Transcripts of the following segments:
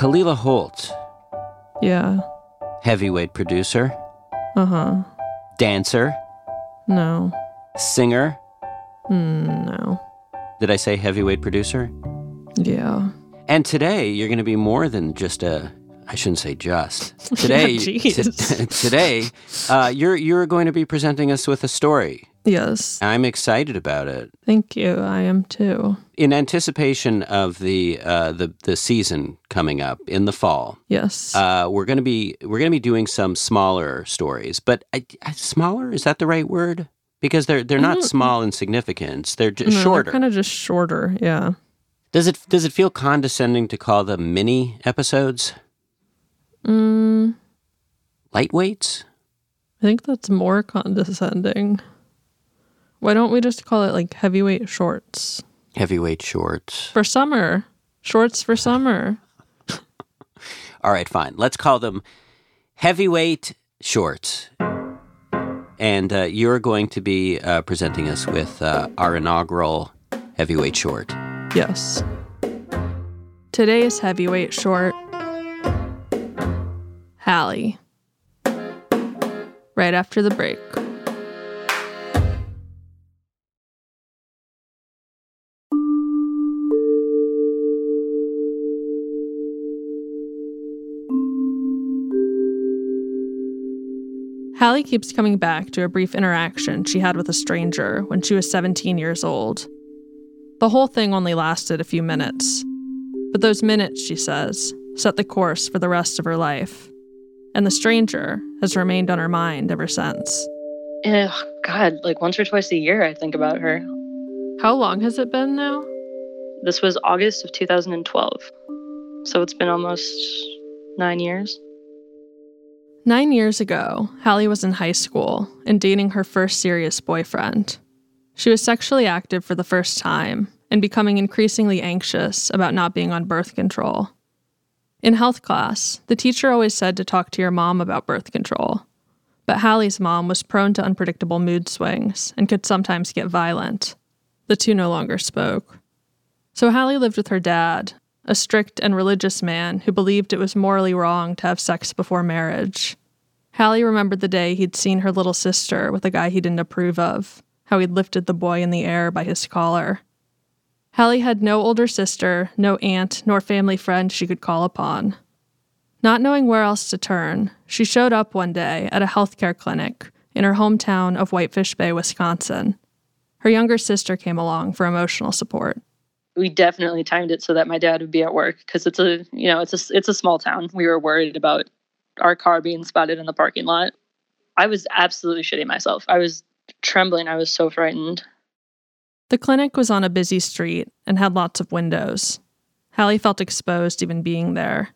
Khalila Holt. Yeah. Heavyweight producer. Uh-huh. Dancer. No. Singer. No. Did I say heavyweight producer? Yeah. And today, you're going to be more than just a... I shouldn't say just. Today, yeah, you're going to be presenting us with a story. Yes. I'm excited about it. Thank you. I am too. In anticipation of the season coming up in the fall. Yes. We're going to be doing some smaller stories, but smaller, is that the right word? Because they're not small in significance. They're just shorter. They're kind of just shorter. Yeah. Does it feel condescending to call them mini episodes? Lightweights? I think that's more condescending. Why don't we just call it like heavyweight shorts? Heavyweight shorts. For summer. Shorts for summer. All right, fine. Let's call them heavyweight shorts. And you're going to be presenting us with our inaugural heavyweight short. Yes. Today's heavyweight short... Hallie. Right after the break. Hallie keeps coming back to a brief interaction she had with a stranger when she was 17 years old. The whole thing only lasted a few minutes, but those minutes, she says, set the course for the rest of her life. And the stranger has remained on her mind ever since. Oh, God, like once or twice a year I think about her. How long has it been now? This was August of 2012. So it's been almost 9 years. 9 years ago, Hallie was in high school and dating her first serious boyfriend. She was sexually active for the first time and becoming increasingly anxious about not being on birth control. In health class, the teacher always said to talk to your mom about birth control, but Hallie's mom was prone to unpredictable mood swings and could sometimes get violent. The two no longer spoke. So Hallie lived with her dad, a strict and religious man who believed it was morally wrong to have sex before marriage. Hallie remembered the day he'd seen her little sister with a guy he didn't approve of, how he'd lifted the boy in the air by his collar. Hallie had no older sister, no aunt, nor family friend she could call upon. Not knowing where else to turn, she showed up one day at a healthcare clinic in her hometown of Whitefish Bay, Wisconsin. Her younger sister came along for emotional support. We definitely timed it so that my dad would be at work because it's a small town. We were worried about our car being spotted in the parking lot. I was absolutely shitting myself. I was trembling. I was so frightened. The clinic was on a busy street and had lots of windows. Hallie felt exposed even being there.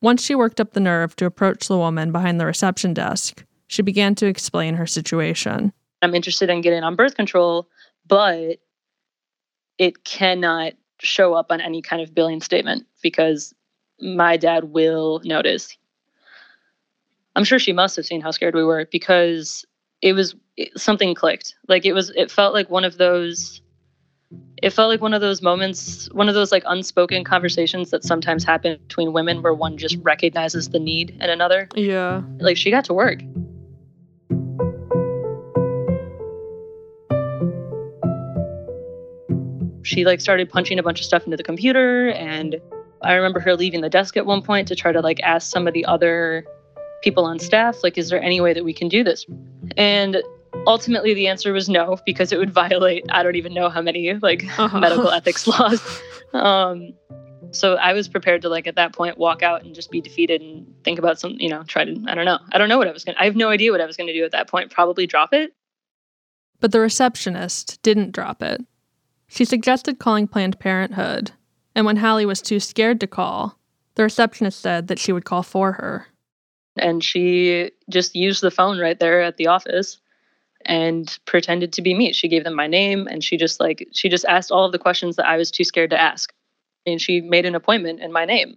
Once she worked up the nerve to approach the woman behind the reception desk, she began to explain her situation. I'm interested in getting on birth control, but it cannot show up on any kind of billing statement because my dad will notice. I'm sure she must have seen how scared we were because something clicked. Like it felt like one of those moments, one of those like unspoken conversations that sometimes happen between women where one just recognizes the need in another. Yeah. Like she got to work. She like started punching a bunch of stuff into the computer, and I remember her leaving the desk at one point to try to like ask some of the other people on staff, like, is there any way that we can do this? And ultimately the answer was no, because it would violate, I don't even know how many, like, medical ethics laws. So I was prepared to, like, at that point, walk out and just be defeated and think about something, try to, I don't know. I don't know what I was going to, I have no idea what I was going to do at that point. Probably drop it. But the receptionist didn't drop it. She suggested calling Planned Parenthood. And when Hallie was too scared to call, the receptionist said that she would call for her. And she just used the phone right there at the office and pretended to be me. She gave them my name, and she just asked all of the questions that I was too scared to ask. And she made an appointment in my name.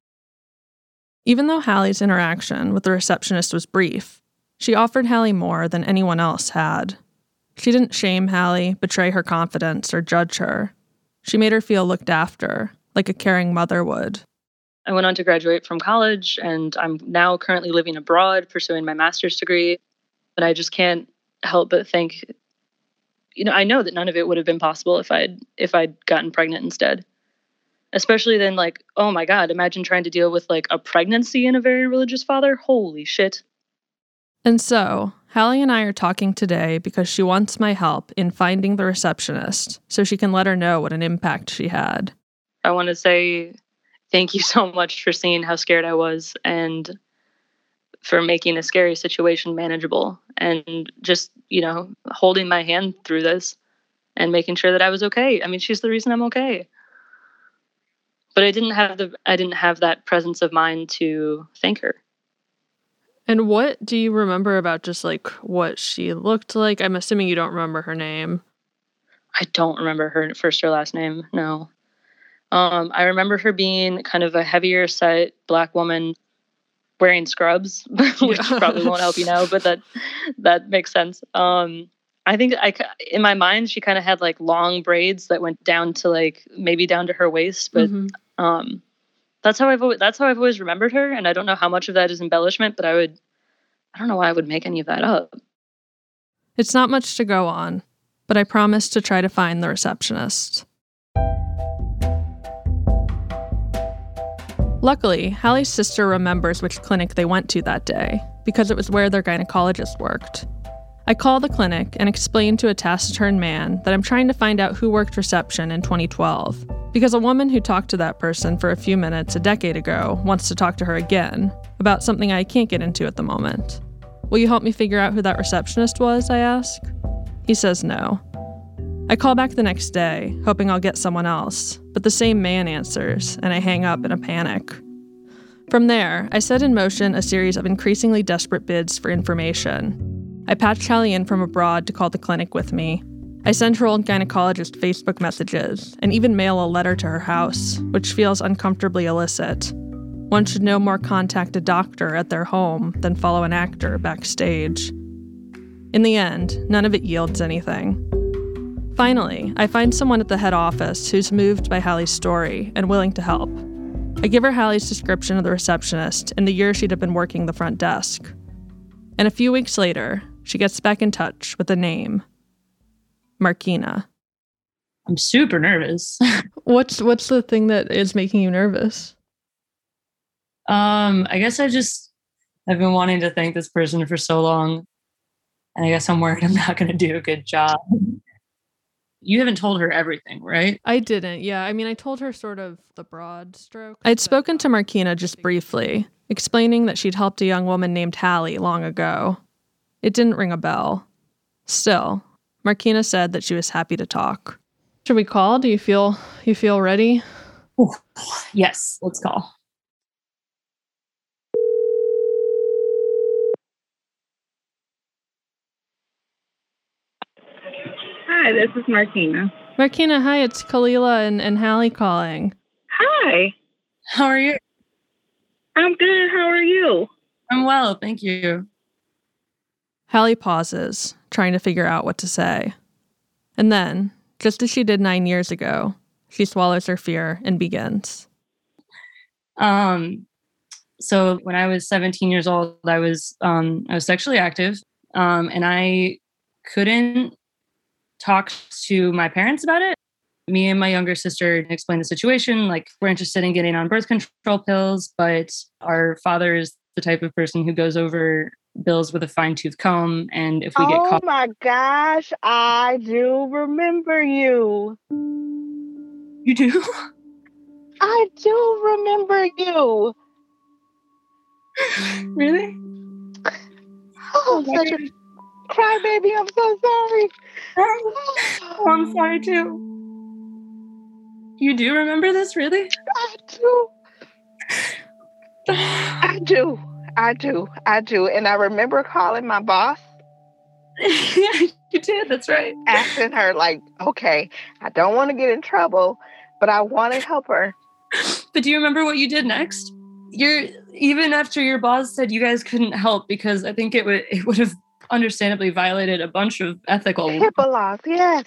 Even though Hallie's interaction with the receptionist was brief, she offered Hallie more than anyone else had. She didn't shame Hallie, betray her confidence, or judge her. She made her feel looked after, like a caring mother would. I went on to graduate from college, and I'm now currently living abroad pursuing my master's degree. But I just can't help but think, you know, I know that none of it would have been possible if I'd gotten pregnant instead. Especially then, like, oh my God, imagine trying to deal with like a pregnancy and a very religious father. Holy shit. And so, Hallie and I are talking today because she wants my help in finding the receptionist so she can let her know what an impact she had. I want to say thank you so much for seeing how scared I was and for making a scary situation manageable and just, you know, holding my hand through this and making sure that I was okay. I mean, she's the reason I'm okay. But I didn't have that presence of mind to thank her. And what do you remember about just like what she looked like? I'm assuming you don't remember her name. I don't remember her first or last name, no. I remember her being kind of a heavier set black woman wearing scrubs, which probably won't help you now, but that makes sense. I think in my mind, she kind of had like long braids that went down to like maybe down to her waist, but that's how I've always remembered her. And I don't know how much of that is embellishment, but I don't know why I would make any of that up. It's not much to go on, but I promised to try to find the receptionist. Luckily, Hallie's sister remembers which clinic they went to that day because it was where their gynecologist worked. I call the clinic and explain to a taciturn man that I'm trying to find out who worked reception in 2012, because a woman who talked to that person for a few minutes a decade ago wants to talk to her again about something I can't get into at the moment. Will you help me figure out who that receptionist was, I ask? He says no. I call back the next day, hoping I'll get someone else, but the same man answers, and I hang up in a panic. From there, I set in motion a series of increasingly desperate bids for information. I patched Hallie in from abroad to call the clinic with me. I sent her old gynecologist Facebook messages and even mail a letter to her house, which feels uncomfortably illicit. One should no more contact a doctor at their home than follow an actor backstage. In the end, none of it yields anything. Finally, I find someone at the head office who's moved by Hallie's story and willing to help. I give her Hallie's description of the receptionist and the year she'd have been working the front desk. And a few weeks later, she gets back in touch with a name. Marquina. I'm super nervous. What's the thing that is making you nervous? I guess I've been wanting to thank this person for so long. And I guess I'm worried I'm not going to do a good job. You haven't told her everything, right? I didn't, yeah. I mean, I told her sort of the broad strokes. I'd spoken to Marquina just briefly, explaining that she'd helped a young woman named Hallie long ago. It didn't ring a bell. Still, Marquina said that she was happy to talk. Should we call? Do you feel ready? Ooh, yes, let's call. Hi, this is Marquina. Marquina, hi, it's Khalila and Hallie calling. Hi. How are you? I'm good. How are you? I'm well, thank you. Hallie pauses, trying to figure out what to say. And then, just as she did 9 years ago, she swallows her fear and begins. So when I was 17 years old, I was sexually active, and I couldn't talk to my parents about it. Me and my younger sister explained the situation, like, we're interested in getting on birth control pills, but our father is the type of person who goes over bills with a fine-tooth comb, and if we get caught... Oh my gosh, I do remember you. You do? I do remember you. Really? Oh, such a crybaby, I'm so sorry. Oh, I'm sorry, too. You do remember this, really? I do. I do. And I remember calling my boss. Yeah, you did. That's right. Asking her, like, okay, I don't want to get in trouble, but I want to help her. But do you remember what you did next? Even after your boss said you guys couldn't help, because I think it would have understandably violated a bunch of ethical... HIPAA laws, yes.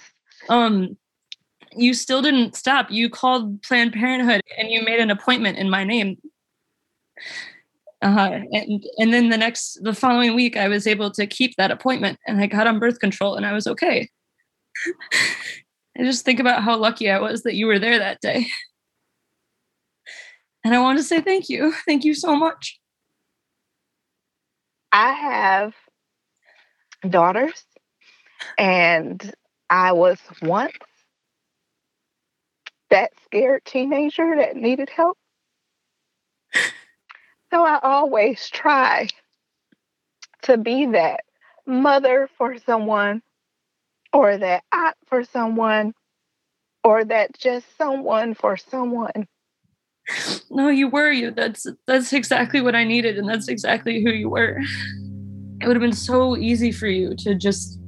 you still didn't stop. You called Planned Parenthood and you made an appointment in my name. And then the following week, I was able to keep that appointment and I got on birth control and I was okay. I just think about how lucky I was that you were there that day. And I want to say thank you. Thank you so much. I have daughters, and I was once that scared teenager that needed help. So I always try to be that mother for someone, or that aunt for someone, or that just someone for someone. No, you were you. That's exactly what I needed, and that's exactly who you were. It would have been so easy for you to just,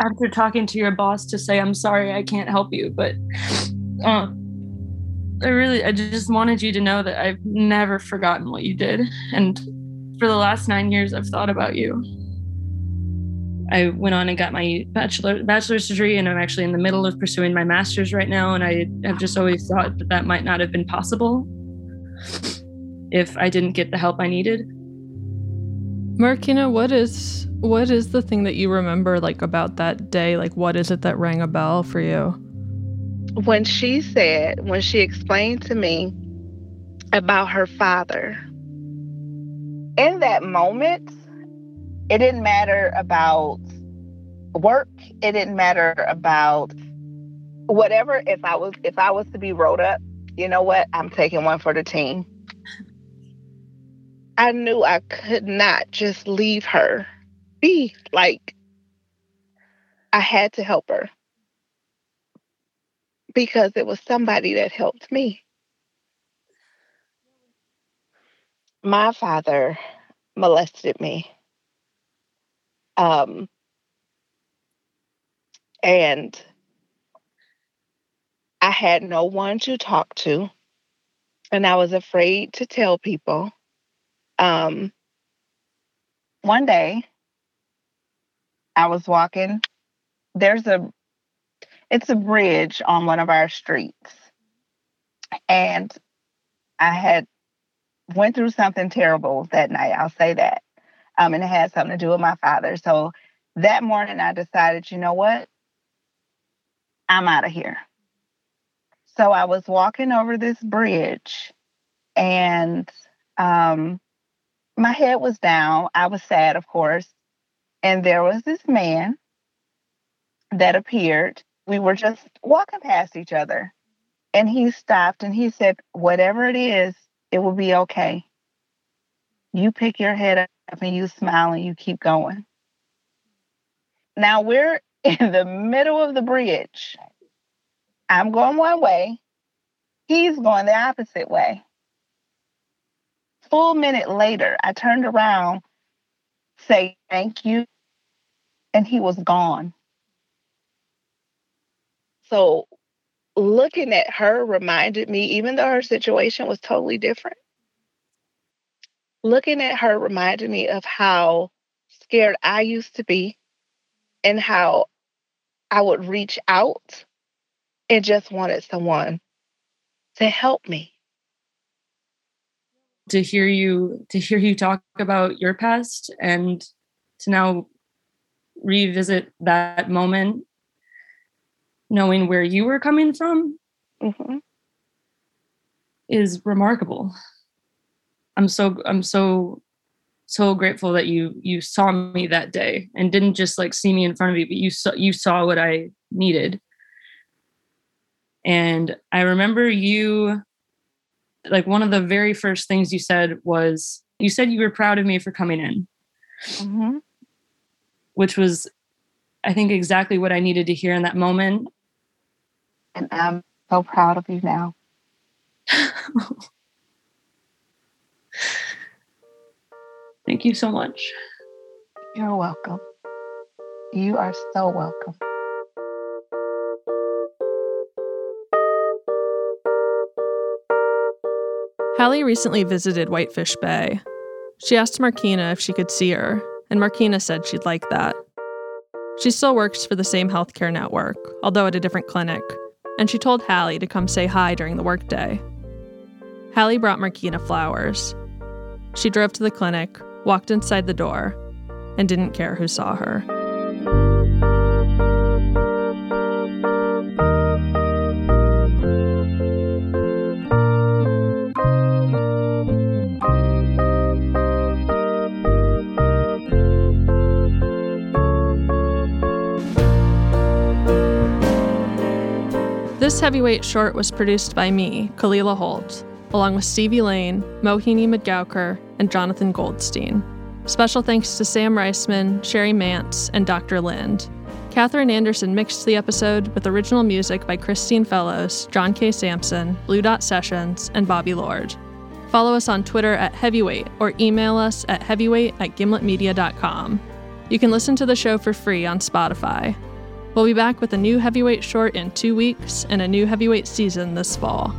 after talking to your boss, to say, "I'm sorry, I can't help you." But I just wanted you to know that I've never forgotten what you did, and for the last 9 years, I've thought about you. I went on and got my bachelor's degree, and I'm actually in the middle of pursuing my master's right now, and I have just always thought that that might not have been possible if I didn't get the help I needed. Marquina, what is the thing that you remember, like, about that day? Like, what is it that rang a bell for you? When she explained to me about her father, in that moment, it didn't matter about work. It didn't matter about whatever. If I was to be rolled up, you know what? I'm taking one for the team. I knew I could not just leave her be. Like, I had to help her because it was somebody that helped me. My father molested me. And I had no one to talk to, and I was afraid to tell people. One day I was walking, it's a bridge on one of our streets, and I had went through something terrible that night. I'll say that. And it had something to do with my father. So that morning I decided, you know what? I'm out of here. So I was walking over this bridge, and my head was down. I was sad, of course. And there was this man that appeared. We were just walking past each other. And he stopped and he said, "Whatever it is, it will be okay. You pick your head up and you smile and you keep going." Now we're in the middle of the bridge. I'm going one way. He's going the opposite way. Full minute later, I turned around, say thank you, and he was gone. So looking at her reminded me, even though her situation was totally different, looking at her reminded me of how scared I used to be and how I would reach out and just wanted someone to help me. To hear you talk about your past and to now revisit that moment, knowing where you were coming from, is remarkable. I'm so grateful that you saw me that day and didn't just like see me in front of you, but you saw what I needed. And I remember you, like, one of the very first things you said was, you said you were proud of me for coming in, which was, I think, exactly what I needed to hear in that moment. And I'm so proud of you now. Thank you so much. You're welcome. You are so welcome. Hallie recently visited Whitefish Bay. She asked Marquina if she could see her, and Marquina said she'd like that. She still works for the same healthcare network, although at a different clinic, and she told Hallie to come say hi during the workday. Hallie brought Marquina flowers. She drove to the clinic, walked inside the door, and didn't care who saw her. This Heavyweight short was produced by me, Khalila Holt, along with Stevie Lane, Mohini Madgavkar, and Jonathan Goldstein. Special thanks to Sam Reisman, Cheri Mantz, and Dr. Lynd. Catherine Anderson mixed the episode with original music by Christine Fellows, John K. Samson, Blue Dot Sessions, and Bobby Lord. Follow us on Twitter @Heavyweight or email us at heavyweight@gimletmedia.com. You can listen to the show for free on Spotify. We'll be back with a new Heavyweight short in 2 weeks and a new Heavyweight season this fall.